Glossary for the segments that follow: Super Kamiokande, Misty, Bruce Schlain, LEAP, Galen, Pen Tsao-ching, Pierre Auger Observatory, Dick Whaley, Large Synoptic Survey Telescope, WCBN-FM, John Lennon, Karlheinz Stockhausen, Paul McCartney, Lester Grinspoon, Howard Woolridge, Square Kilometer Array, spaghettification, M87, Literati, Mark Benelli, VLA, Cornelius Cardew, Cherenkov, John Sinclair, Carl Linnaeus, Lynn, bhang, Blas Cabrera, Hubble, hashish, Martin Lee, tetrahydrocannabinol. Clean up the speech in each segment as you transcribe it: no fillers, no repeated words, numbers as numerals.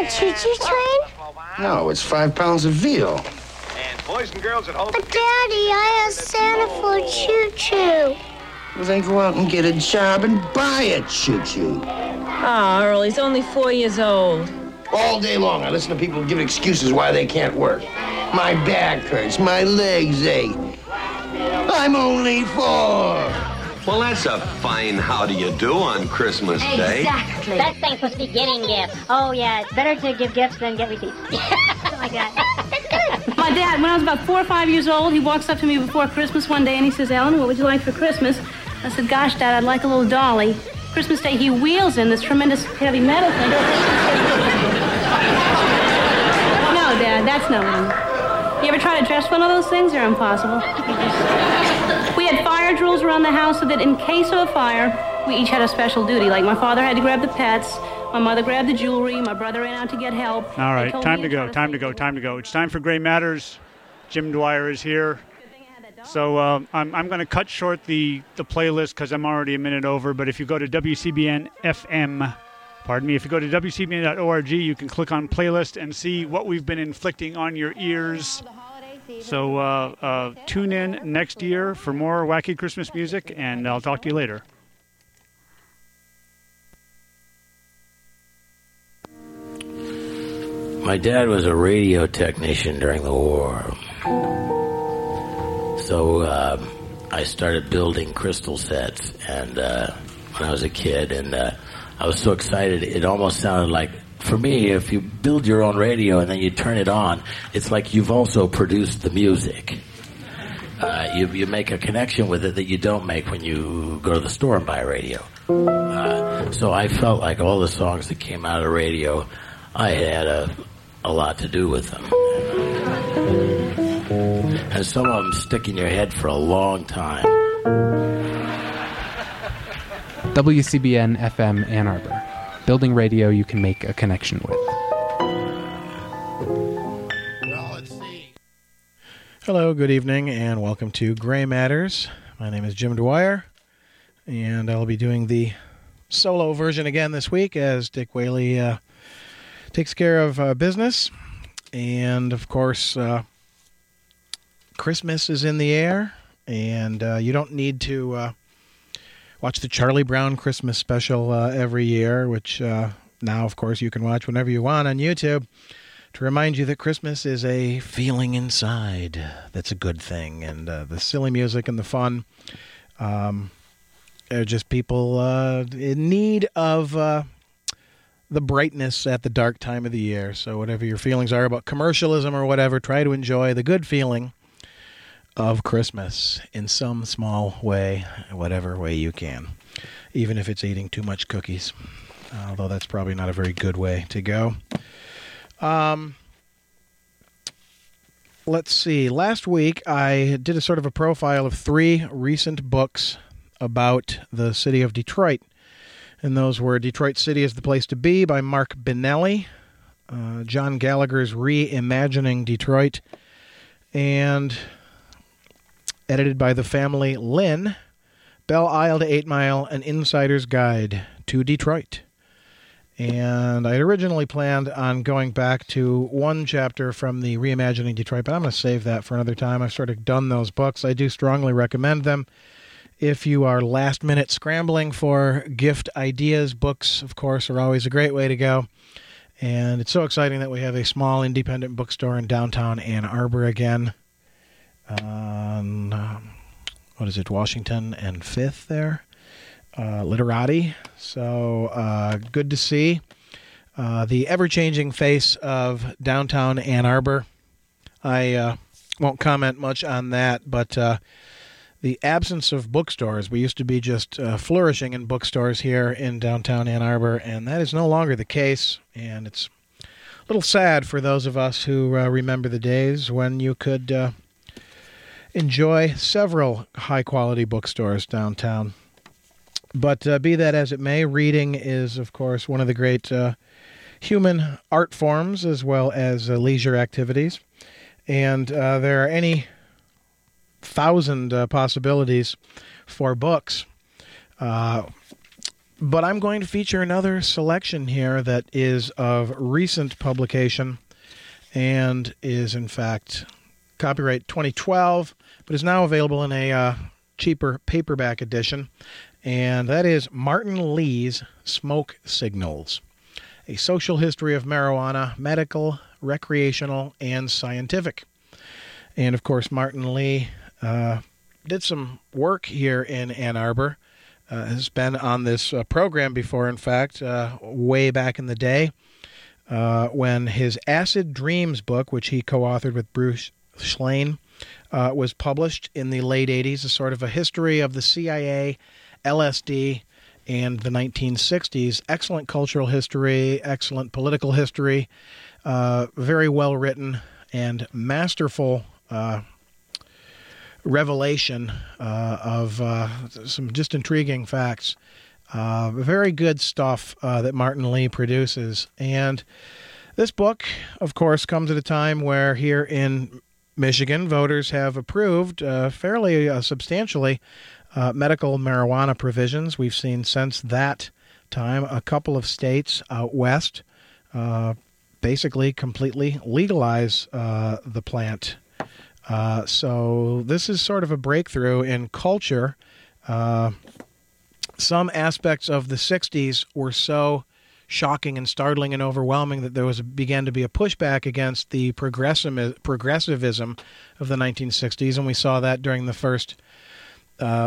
A choo-choo train? No, it's 5 pounds of veal. And boys and girls at home. But Daddy, I asked Santa for a choo-choo. Well, then go out and get a job and buy a choo-choo. Ah, Earl, he's only 4 years old. All day long, I listen to people give excuses why they can't work. My back hurts, my legs ache. I'm only 4. Well, that's a fine how do you do on Christmas Day. Exactly. Best thing supposed to be getting gifts. Oh, yeah, it's better to give gifts than get receipts. Oh, my God. That's good. My dad, when I was about 4 or 5 years old, he walks up to me before Christmas one day and he says, Ellen, what would you like for Christmas? I said, gosh, Dad, I'd like a little dolly. Christmas Day, he wheels in this tremendous heavy metal thing. No, Dad, that's no one. You ever try to dress one of those things? They're impossible. We had fire drills around the house so that in case of a fire, we each had a special duty. Like my father had to grab the pets, my mother grabbed the jewelry, my brother ran out to get help. All right, time to go. It's time for Gray Matters. Jim Dwyer is here. So I'm going to cut short the playlist because I'm already a minute over. But if you go to WCBN-FM, pardon me, if you go to WCBN.org, you can click on playlist and see what we've been inflicting on your ears. So tune in next year for more wacky Christmas music, and I'll talk to you later. My dad was a radio technician during the war. So I started building crystal sets and when I was a kid, and I was so excited. It almost sounded like, for me, if you build your own radio and then you turn it on, it's like you've also produced the music. You make a connection with it that you don't make when you go to the store and buy a radio. So I felt like all the songs that came out of the radio, I had a lot to do with them. And some of them stick in your head for a long time. WCBN FM Ann Arbor. Building radio you can make a connection with. Well, let's see. Hello, good evening, and welcome to Gray Matters. My name is Jim Dwyer, and I'll be doing the solo version again this week as Dick Whaley takes care of business. And, of course, Christmas is in the air, and you don't need to watch the Charlie Brown Christmas special every year, which now, of course, you can watch whenever you want on YouTube, to remind you that Christmas is a feeling inside that's a good thing. And the silly music and the fun are just people in need of the brightness at the dark time of the year. So whatever your feelings are about commercialism or whatever, try to enjoy the good feeling of Christmas in some small way, whatever way you can, even if it's eating too much cookies, although that's probably not a very good way to go. Let's see. Last week, I did a sort of a profile of 3 recent books about the city of Detroit, and those were Detroit City is the Place to Be by Mark Benelli, John Gallagher's Reimagining Detroit, and edited by the family Lynn, Belle Isle to 8 Mile, An Insider's Guide to Detroit. And I had originally planned on going back to one chapter from the Reimagining Detroit, but I'm going to save that for another time. I've sort of done those books. I do strongly recommend them. If you are last-minute scrambling for gift ideas, books, of course, are always a great way to go. And it's so exciting that we have a small independent bookstore in downtown Ann Arbor again. Washington and 5th there, Literati. So good to see the ever-changing face of downtown Ann Arbor. I won't comment much on that, but the absence of bookstores. We used to be just flourishing in bookstores here in downtown Ann Arbor, and that is no longer the case, and it's a little sad for those of us who remember the days when you could enjoy several high-quality bookstores downtown. But be that as it may, reading is, of course, one of the great human art forms as well as leisure activities. And there are any thousand possibilities for books. But I'm going to feature another selection here that is of recent publication and is, in fact, copyright 2012, but is now available in a cheaper paperback edition, and that is Martin Lee's Smoke Signals, A Social History of Marijuana, Medical, Recreational, and Scientific. And, of course, Martin Lee did some work here in Ann Arbor. Has been on this program before, in fact, way back in the day, when his Acid Dreams book, which he co-authored with Bruce Schlain, was published in the late 80s, a sort of a history of the CIA, LSD, and the 1960s. Excellent cultural history, excellent political history, very well written, and masterful revelation of some just intriguing facts. Very good stuff that Martin Lee produces. And this book, of course, comes at a time where here in Michigan, voters have approved fairly substantially medical marijuana provisions. We've seen since that time a couple of states out west basically completely legalize the plant. So this is sort of a breakthrough in culture. Some aspects of the 60s were so shocking and startling and overwhelming that there was began to be a pushback against the progressivism of the 1960s, and we saw that during the first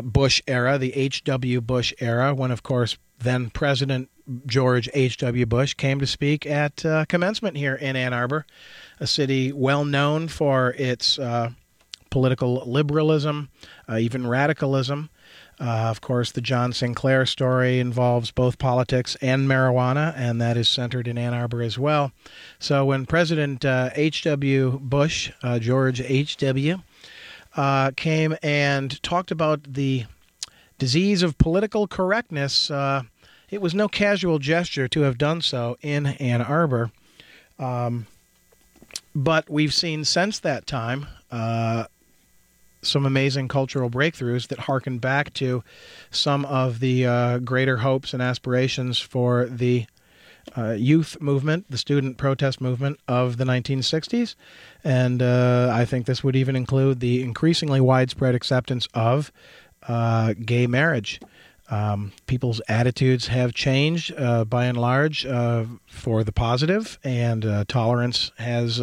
Bush era, the H.W. Bush era, when, of course, then President George H.W. Bush came to speak at commencement here in Ann Arbor, a city well known for its political liberalism, even radicalism. Of course, the John Sinclair story involves both politics and marijuana, and that is centered in Ann Arbor as well. So when President H.W. Bush, George H.W., came and talked about the disease of political correctness, it was no casual gesture to have done so in Ann Arbor. But we've seen since that time some amazing cultural breakthroughs that harken back to some of the greater hopes and aspirations for the youth movement, the student protest movement of the 1960s. And I think this would even include the increasingly widespread acceptance of gay marriage. People's attitudes have changed by and large for the positive, and tolerance has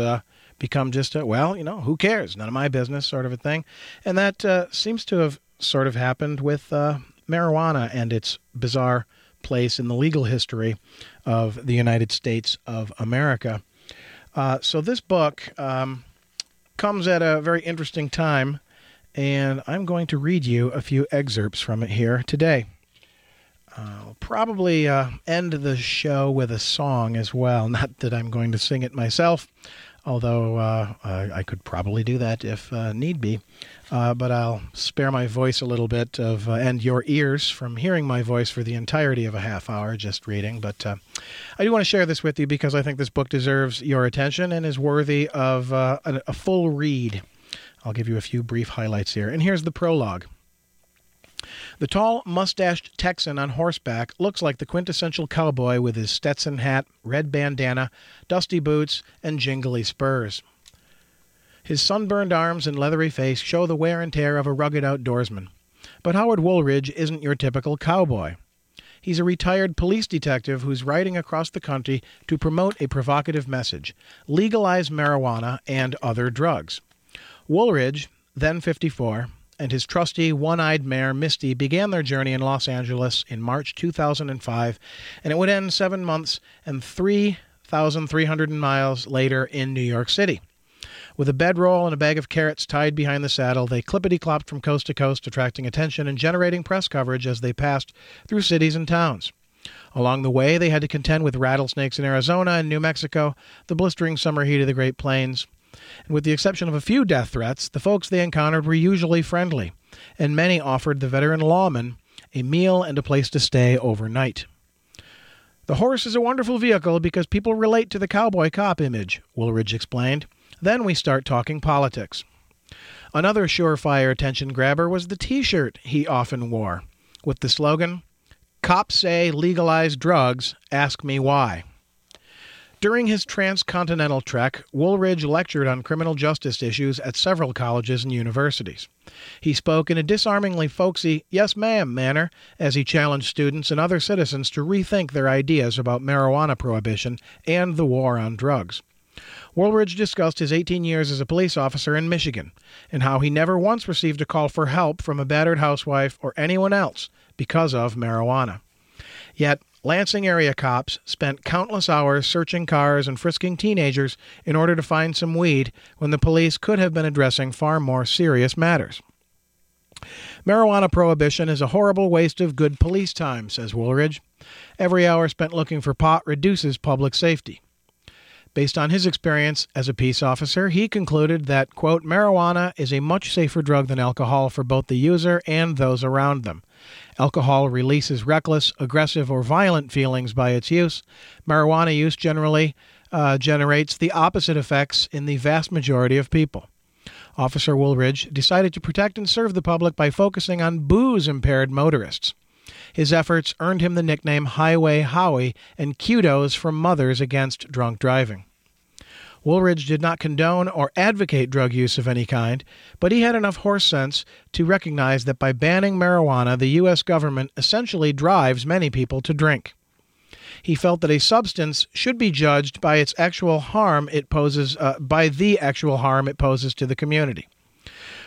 become just a, well, you know, who cares? None of my business sort of a thing. And that seems to have sort of happened with marijuana and its bizarre place in the legal history of the United States of America. So this book comes at a very interesting time, and I'm going to read you a few excerpts from it here today. I'll probably end the show with a song as well. Not that I'm going to sing it myself, although I could probably do that if need be. But I'll spare my voice a little bit of and your ears from hearing my voice for the entirety of a half hour just reading. But I do want to share this with you because I think this book deserves your attention and is worthy of a full read. I'll give you a few brief highlights here. And here's the prologue. The tall, mustached Texan on horseback looks like the quintessential cowboy with his Stetson hat, red bandana, dusty boots, and jingly spurs. His sunburned arms and leathery face show the wear and tear of a rugged outdoorsman. But Howard Woolridge isn't your typical cowboy. He's a retired police detective who's riding across the country to promote a provocative message: legalize marijuana and other drugs. Woolridge, then 54, and his trusty, one-eyed mare, Misty, began their journey in Los Angeles in March 2005, and it would end 7 months and 3,300 miles later in New York City. With a bedroll and a bag of carrots tied behind the saddle, they clippity-clopped from coast to coast, attracting attention and generating press coverage as they passed through cities and towns. Along the way, they had to contend with rattlesnakes in Arizona and New Mexico, the blistering summer heat of the Great Plains. And with the exception of a few death threats, the folks they encountered were usually friendly, and many offered the veteran lawman a meal and a place to stay overnight. The horse is a wonderful vehicle because people relate to the cowboy cop image, Woolridge explained. Then we start talking politics. Another surefire attention grabber was the T-shirt he often wore, with the slogan, Cops say legalize drugs, ask me why. During his transcontinental trek, Woolridge lectured on criminal justice issues at several colleges and universities. He spoke in a disarmingly folksy, yes ma'am manner as he challenged students and other citizens to rethink their ideas about marijuana prohibition and the war on drugs. Woolridge discussed his 18 years as a police officer in Michigan and how he never once received a call for help from a battered housewife or anyone else because of marijuana. Yet, Lansing area cops spent countless hours searching cars and frisking teenagers in order to find some weed when the police could have been addressing far more serious matters. Marijuana prohibition is a horrible waste of good police time, says Woolridge. Every hour spent looking for pot reduces public safety. Based on his experience as a peace officer, he concluded that, quote, marijuana is a much safer drug than alcohol for both the user and those around them. Alcohol releases reckless, aggressive, or violent feelings by its use. Marijuana use generally generates the opposite effects in the vast majority of people. Officer Woolridge decided to protect and serve the public by focusing on booze-impaired motorists. His efforts earned him the nickname Highway Howie and kudos from mothers against drunk driving. Woolridge did not condone or advocate drug use of any kind, but he had enough horse sense to recognize that by banning marijuana, the U.S. government essentially drives many people to drink. He felt that a substance should be judged by its actual harm it poses, to the community.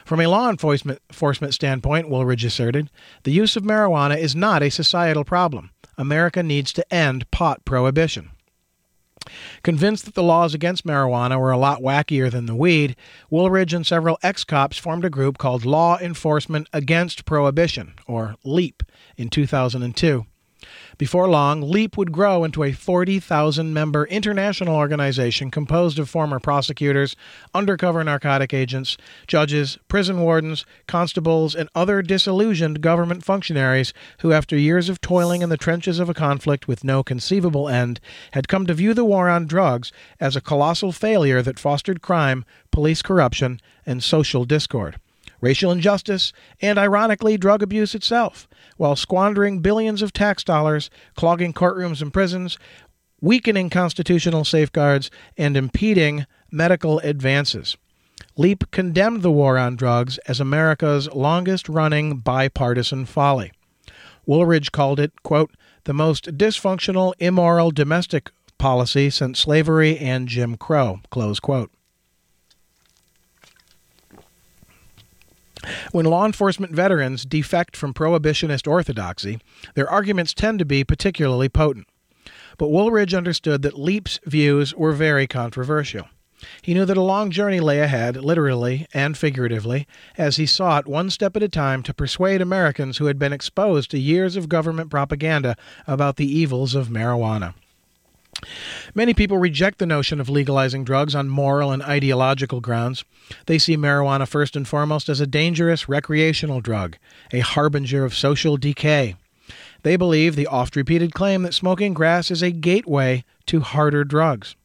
From a law enforcement standpoint, Woolridge asserted, the use of marijuana is not a societal problem. America needs to end pot prohibition. Convinced that the laws against marijuana were a lot wackier than the weed, Woolridge and several ex-cops formed a group called Law Enforcement Against Prohibition, or LEAP, in 2002. Before long, LEAP would grow into a 40,000-member international organization composed of former prosecutors, undercover narcotic agents, judges, prison wardens, constables, and other disillusioned government functionaries who, after years of toiling in the trenches of a conflict with no conceivable end, had come to view the war on drugs as a colossal failure that fostered crime, police corruption, and social discord, racial injustice, and, ironically, drug abuse itself, while squandering billions of tax dollars, clogging courtrooms and prisons, weakening constitutional safeguards, and impeding medical advances. LEAP condemned the war on drugs as America's longest-running bipartisan folly. Woolridge called it, quote, the most dysfunctional, immoral domestic policy since slavery and Jim Crow, close quote. When law enforcement veterans defect from prohibitionist orthodoxy, their arguments tend to be particularly potent. But Woolridge understood that LEAP's views were very controversial. He knew that a long journey lay ahead, literally and figuratively, as he sought one step at a time to persuade Americans who had been exposed to years of government propaganda about the evils of marijuana. Many people reject the notion of legalizing drugs on moral and ideological grounds. They see marijuana first and foremost as a dangerous recreational drug, a harbinger of social decay. They believe the oft-repeated claim that smoking grass is a gateway to harder drugs.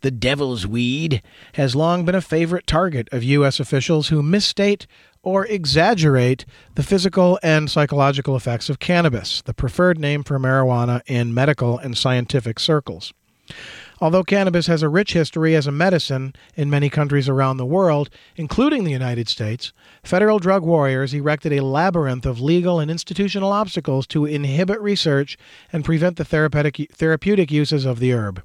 The devil's weed has long been a favorite target of U.S. officials who misstate or exaggerate the physical and psychological effects of cannabis, the preferred name for marijuana in medical and scientific circles. Although cannabis has a rich history as a medicine in many countries around the world, including the United States, federal drug warriors erected a labyrinth of legal and institutional obstacles to inhibit research and prevent the therapeutic uses of the herb.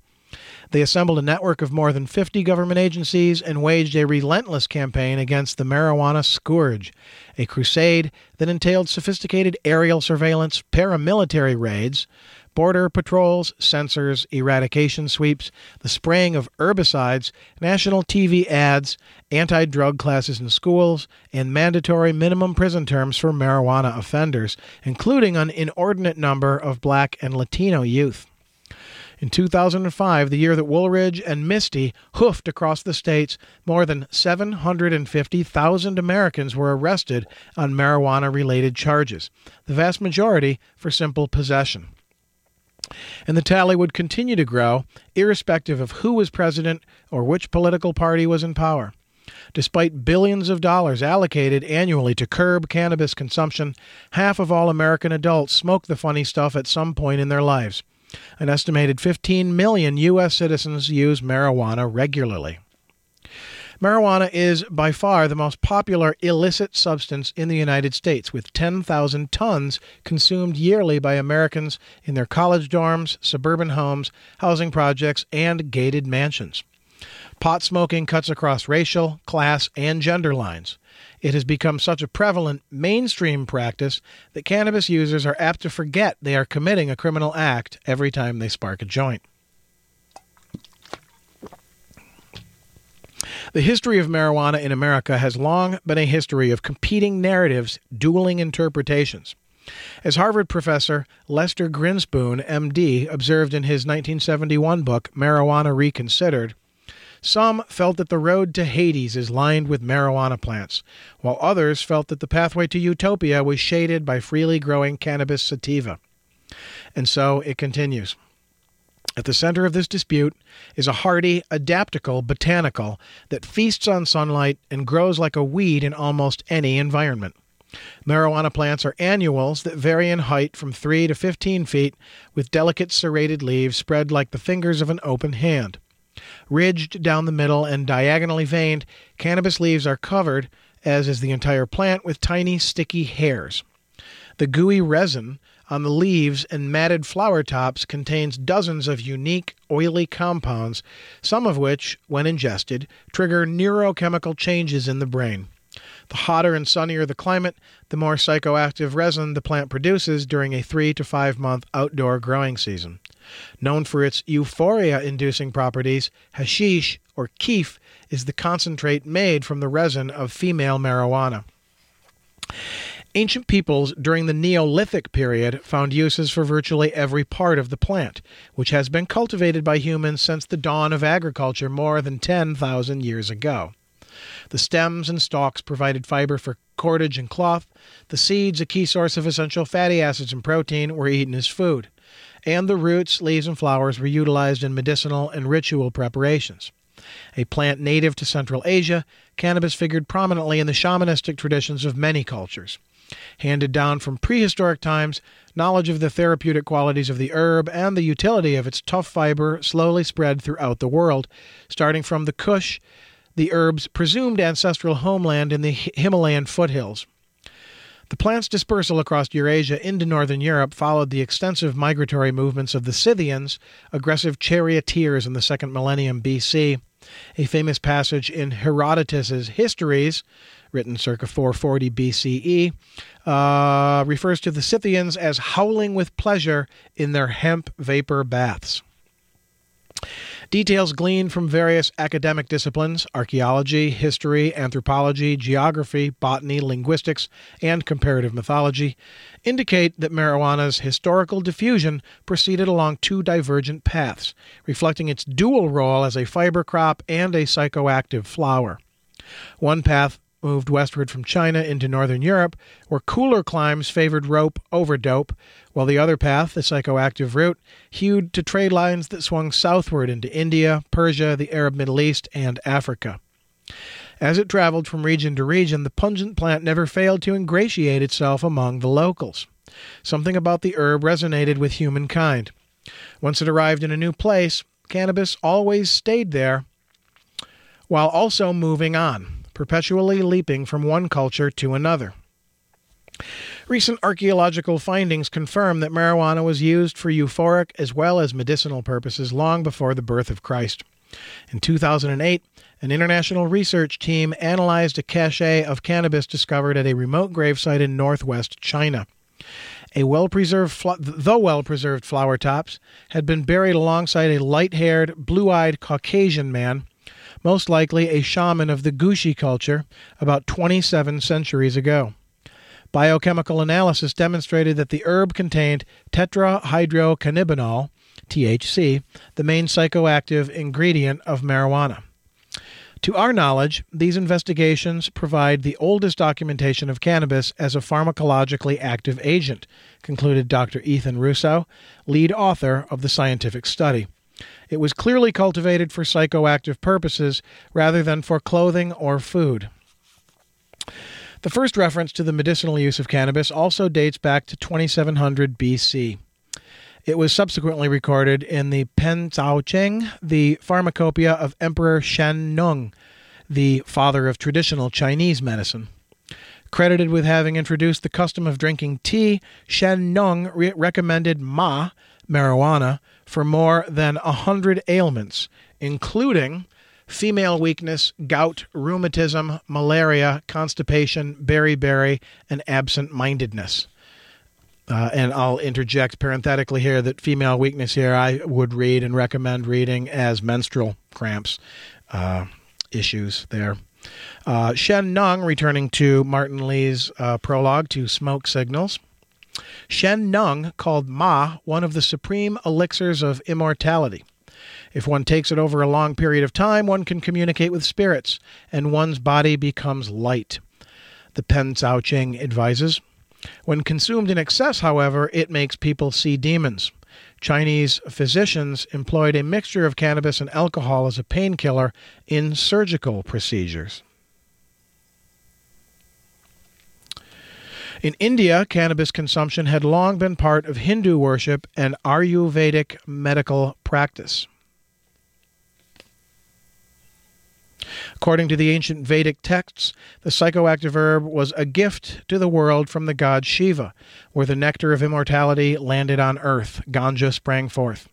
They assembled a network of more than 50 government agencies and waged a relentless campaign against the marijuana scourge, a crusade that entailed sophisticated aerial surveillance, paramilitary raids, border patrols, censors, eradication sweeps, the spraying of herbicides, national TV ads, anti-drug classes in schools, and mandatory minimum prison terms for marijuana offenders, including an inordinate number of black and Latino youth. In 2005, the year that Woolridge and Misty hoofed across the states, more than 750,000 Americans were arrested on marijuana-related charges, the vast majority for simple possession. And the tally would continue to grow, irrespective of who was president or which political party was in power. Despite billions of dollars allocated annually to curb cannabis consumption, half of all American adults smoke the funny stuff at some point in their lives. An estimated 15 million U.S. citizens use marijuana regularly. Marijuana is by far the most popular illicit substance in the United States, with 10,000 tons consumed yearly by Americans in their college dorms, suburban homes, housing projects, and gated mansions. Pot smoking cuts across racial, class, and gender lines. It has become such a prevalent mainstream practice that cannabis users are apt to forget they are committing a criminal act every time they spark a joint. The history of marijuana in America has long been a history of competing narratives, dueling interpretations. As Harvard professor Lester Grinspoon, M.D., observed in his 1971 book, Marijuana Reconsidered, some felt that the road to Hades is lined with marijuana plants, while others felt that the pathway to utopia was shaded by freely growing cannabis sativa. And so it continues. At the center of this dispute is a hardy, adaptable botanical that feasts on sunlight and grows like a weed in almost any environment. Marijuana plants are annuals that vary in height from 3 to 15 feet, with delicate serrated leaves spread like the fingers of an open hand. Ridged down the middle and diagonally veined, cannabis leaves are covered, as is the entire plant, with tiny, sticky hairs. The gooey resin on the leaves and matted flower tops contains dozens of unique, oily compounds, some of which, when ingested, trigger neurochemical changes in the brain. The hotter and sunnier the climate, the more psychoactive resin the plant produces during a 3 to 5 month outdoor growing season. Known for its euphoria-inducing properties, hashish, or keef, is the concentrate made from the resin of female marijuana. Ancient peoples during the Neolithic period found uses for virtually every part of the plant, which has been cultivated by humans since the dawn of agriculture more than 10,000 years ago. The stems and stalks provided fiber for cordage and cloth. The seeds, a key source of essential fatty acids and protein, were eaten as food. And the roots, leaves, and flowers were utilized in medicinal and ritual preparations. A plant native to Central Asia, cannabis figured prominently in the shamanistic traditions of many cultures. Handed down from prehistoric times, knowledge of the therapeutic qualities of the herb and the utility of its tough fiber slowly spread throughout the world, starting from the Kush, the herb's presumed ancestral homeland in the Himalayan foothills. The plant's dispersal across Eurasia into northern Europe followed the extensive migratory movements of the Scythians, aggressive charioteers in the second millennium BC. A famous passage in Herodotus's Histories, written circa 440 BCE, refers to the Scythians as howling with pleasure in their hemp vapor baths. Details gleaned from various academic disciplines, archaeology, history, anthropology, geography, botany, linguistics, and comparative mythology, indicate that marijuana's historical diffusion proceeded along two divergent paths, reflecting its dual role as a fiber crop and a psychoactive flower. One path moved westward from China into northern Europe, where cooler climes favored rope over dope, while the other path, the psychoactive route, hewed to trade lines that swung southward into India, Persia, the Arab Middle East, and Africa. As it traveled from region to region, the pungent plant never failed to ingratiate itself among the locals. Something about the herb resonated with humankind. Once it arrived in a new place, cannabis always stayed there, while also moving on, perpetually leaping from one culture to another. Recent archaeological findings confirm that marijuana was used for euphoric as well as medicinal purposes long before the birth of Christ. In 2008, an international research team analyzed a cache of cannabis discovered at a remote gravesite in northwest China. The well-preserved flower tops had been buried alongside a light-haired, blue-eyed Caucasian man, most likely a shaman of the Gushi culture, about 27 centuries ago. Biochemical analysis demonstrated that the herb contained tetrahydrocannabinol, THC, the main psychoactive ingredient of marijuana. To our knowledge, these investigations provide the oldest documentation of cannabis as a pharmacologically active agent, concluded Dr. Ethan Russo, lead author of the scientific study. It was clearly cultivated for psychoactive purposes rather than for clothing or food. The first reference to the medicinal use of cannabis also dates back to 2700 BC. It was subsequently recorded in the Pen Tsao-ching, the Pharmacopoeia of Emperor Shen Nung, the father of traditional Chinese medicine. Credited with having introduced the custom of drinking tea, Shen Nung recommended ma, marijuana, for more than 100 ailments, including female weakness, gout, rheumatism, malaria, constipation, beriberi, and absent-mindedness. And I'll interject parenthetically here that female weakness here I would read and recommend reading as menstrual cramps issues there. Shen Nung, returning to Martin Lee's prologue to Smoke Signals, Shen Nung called ma one of the supreme elixirs of immortality. If one takes it over a long period of time, one can communicate with spirits, and one's body becomes light. The Pen Tsao-ching advises, when consumed in excess, however, it makes people see demons. Chinese physicians employed a mixture of cannabis and alcohol as a painkiller in surgical procedures. In India, cannabis consumption had long been part of Hindu worship and Ayurvedic medical practice. According to the ancient Vedic texts, the psychoactive herb was a gift to the world from the god Shiva, where the nectar of immortality landed on earth. Ganja sprang forth.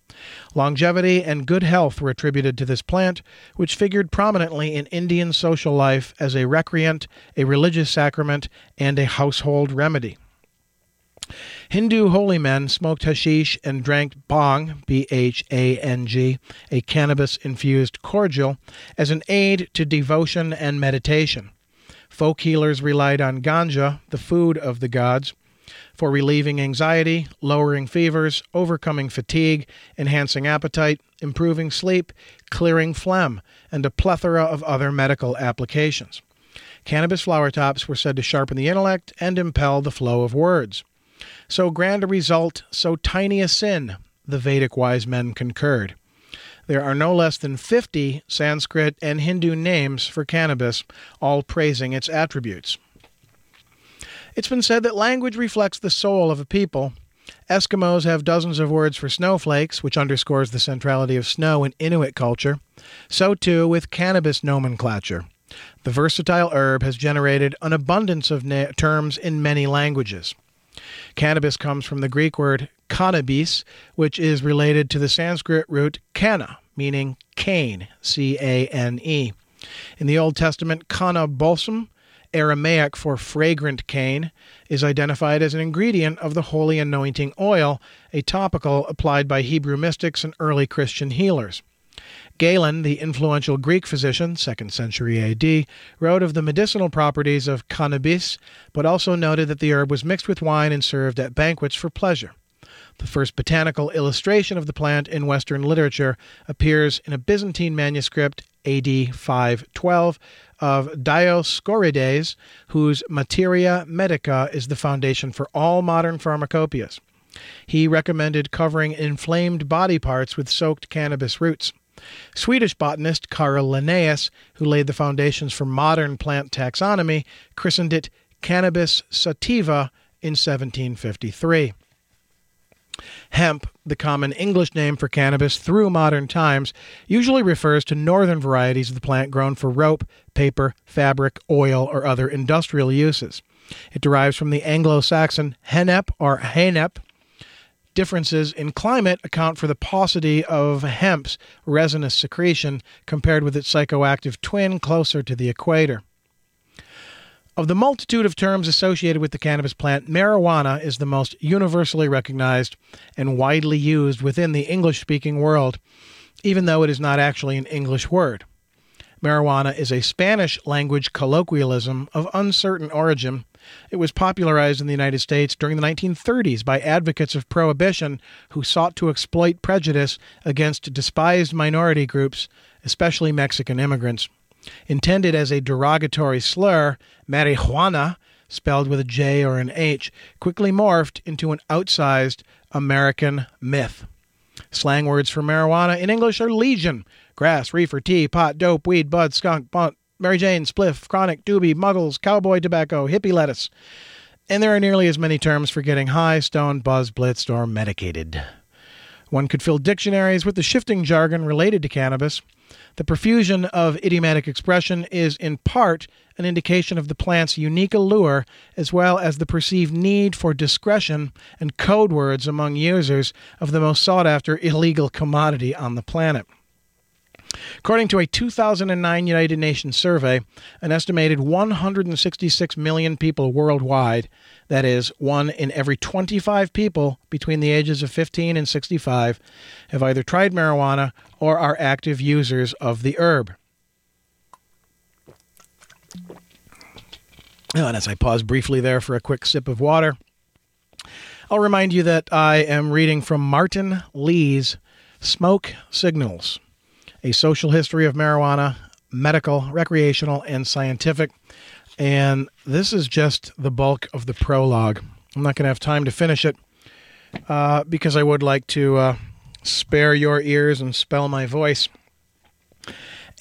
Longevity and good health were attributed to this plant, which figured prominently in Indian social life as a recreant, a religious sacrament, and a household remedy. Hindu holy men smoked hashish and drank bhang, B-H-A-N-G, a cannabis-infused cordial, as an aid to devotion and meditation. Folk healers relied on ganja, the food of the gods, for relieving anxiety, lowering fevers, overcoming fatigue, enhancing appetite, improving sleep, clearing phlegm, and a plethora of other medical applications. Cannabis flower tops were said to sharpen the intellect and impel the flow of words. So grand a result, so tiny a sin, the Vedic wise men concurred. There are no less than 50 Sanskrit and Hindu names for cannabis, all praising its attributes. It's been said that language reflects the soul of a people. Eskimos have dozens of words for snowflakes, which underscores the centrality of snow in Inuit culture. So too with cannabis nomenclature. The versatile herb has generated an abundance of terms in many languages. Cannabis comes from the Greek word cannabis, which is related to the Sanskrit root canna, meaning cane, C-A-N-E. In the Old Testament, canna balsam, Aramaic for fragrant cane, is identified as an ingredient of the holy anointing oil, a topical applied by Hebrew mystics and early Christian healers. Galen, the influential Greek physician, 2nd century AD, wrote of the medicinal properties of cannabis, but also noted that the herb was mixed with wine and served at banquets for pleasure. The first botanical illustration of the plant in Western literature appears in a Byzantine manuscript, AD 512, of Dioscorides, whose Materia Medica is the foundation for all modern pharmacopoeias. He recommended covering inflamed body parts with soaked cannabis roots. Swedish botanist Carl Linnaeus, who laid the foundations for modern plant taxonomy, christened it Cannabis Sativa in 1753. Hemp, the common English name for cannabis through modern times, usually refers to northern varieties of the plant grown for rope, paper, fabric, oil, or other industrial uses. It derives from the Anglo-Saxon hennep or hanep. Differences in climate account for the paucity of hemp's resinous secretion compared with its psychoactive twin closer to the equator. Of the multitude of terms associated with the cannabis plant, marijuana is the most universally recognized and widely used within the English-speaking world, even though it is not actually an English word. Marijuana is a Spanish-language colloquialism of uncertain origin. It was popularized in the United States during the 1930s by advocates of prohibition who sought to exploit prejudice against despised minority groups, especially Mexican immigrants. Intended as a derogatory slur, marijuana, spelled with a J or an H, quickly morphed into an outsized American myth. Slang words for marijuana in English are legion. Grass, reefer, tea, pot, dope, weed, bud, skunk, bunt, Mary Jane, spliff, chronic, doobie, muggles, cowboy tobacco, hippie lettuce. And there are nearly as many terms for getting high, stoned, buzzed, blitzed, or medicated. One could fill dictionaries with the shifting jargon related to cannabis. The profusion of idiomatic expression is in part an indication of the plant's unique allure, as well as the perceived need for discretion and code words among users of the most sought-after illegal commodity on the planet. According to a 2009 United Nations survey, an estimated 166 million people worldwide, that is, one in every 25 people between the ages of 15 and 65, have either tried marijuana or are active users of the herb. And as I pause briefly there for a quick sip of water, I'll remind you that I am reading from Martin Lee's Smoke Signals, A Social History of Marijuana, Medical, Recreational, and Scientific. And this is just the bulk of the prologue. I'm not going to have time to finish it because I would like to spare your ears and spell my voice.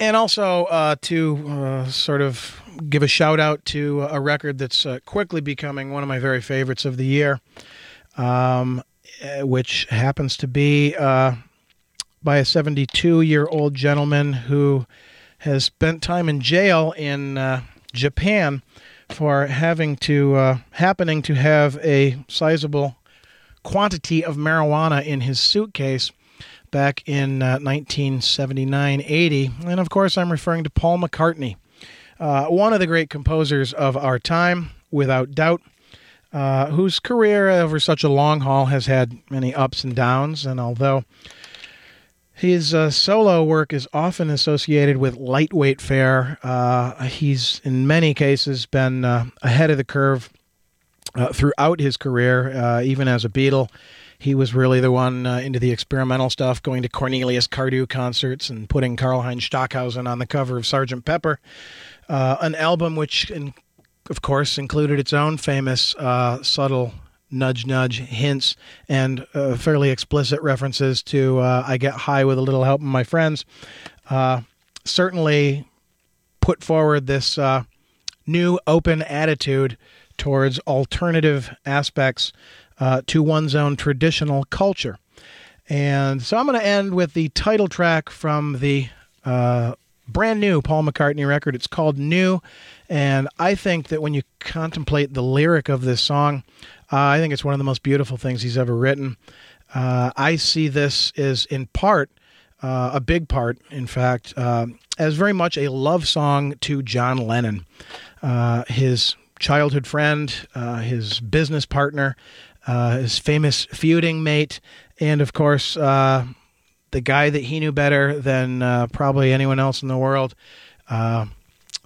And also to sort of give a shout out to a record that's quickly becoming one of my very favorites of the year, which happens to be... by a 72-year-old gentleman who has spent time in jail in Japan for happening to have a sizable quantity of marijuana in his suitcase back in 1979-80. And, of course, I'm referring to Paul McCartney, one of the great composers of our time, without doubt, whose career over such a long haul has had many ups and downs, and although... his solo work is often associated with lightweight fare. He's, in many cases, been ahead of the curve throughout his career, even as a Beatle. He was really the one into the experimental stuff, going to Cornelius Cardew concerts and putting Karlheinz Stockhausen on the cover of Sgt. Pepper, an album which, of course, included its own famous subtle nudge-nudge hints and fairly explicit references to I Get High With a Little Help from My Friends, certainly put forward this new open attitude towards alternative aspects to one's own traditional culture. And so I'm going to end with the title track from the brand new Paul McCartney record. It's called New, and I think that when you contemplate the lyric of this song, I think it's one of the most beautiful things he's ever written. I see this as, in part, a big part, in fact, as very much a love song to John Lennon, his childhood friend, his business partner, his famous feuding mate, and, of course, the guy that he knew better than probably anyone else in the world.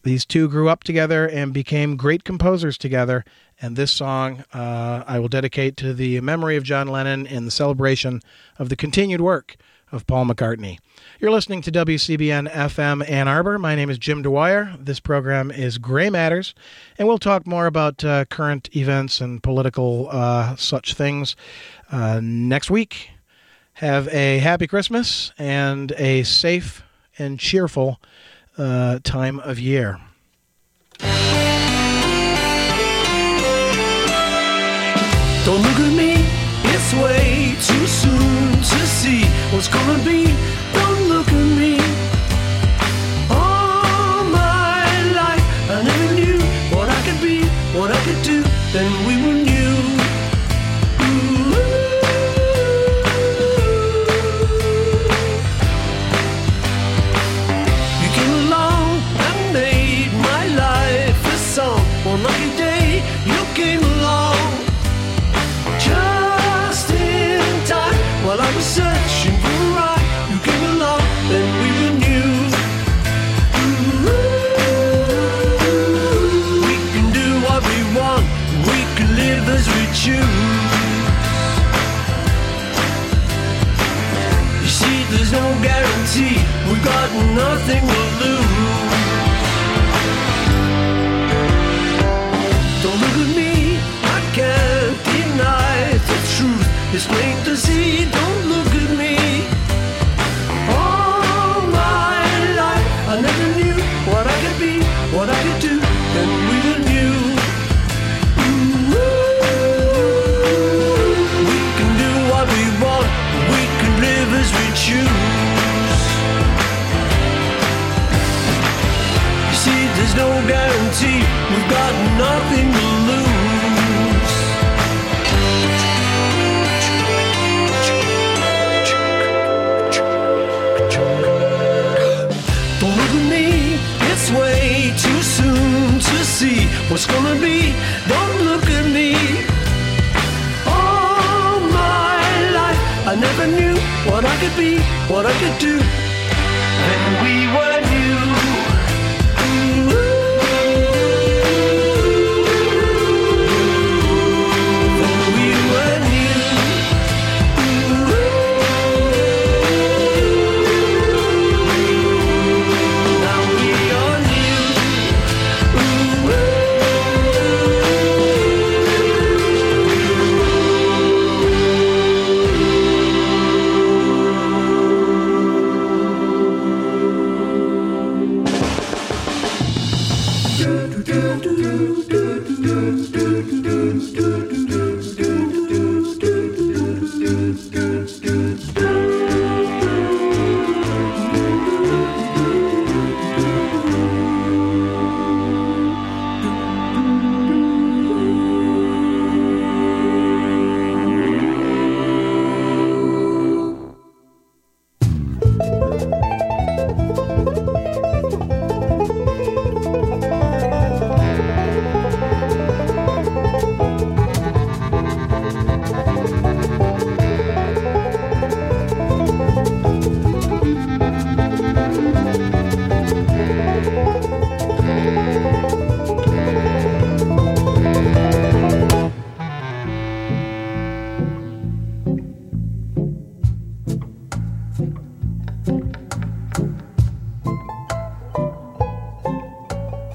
These two grew up together and became great composers together. And this song I will dedicate to the memory of John Lennon and the celebration of the continued work of Paul McCartney. You're listening to WCBN-FM Ann Arbor. My name is Jim Dwyer. This program is Gray Matters, and we'll talk more about current events and political such things next week. Have a happy Christmas and a safe and cheerful time of year. Don't look at me, it's way too soon to see what's gonna be. Don't look at me. All my life I never knew what I could be, what I could do, then we were new. Ooh. You came along and made my life a song. One lucky day you came along. While I was searching for a ride, you came along, then we were new. Ooh, we can do what we want, we can live as we choose. You see, there's no guarantee, we got nothing to lose. Don't look at me, I can't deny the truth. It's plain to see, don't look at me. There's no guarantee, we've got nothing to lose. Don't look at me, it's way too soon to see what's gonna be. Don't look at me. All my life I never knew what I could be, what I could do.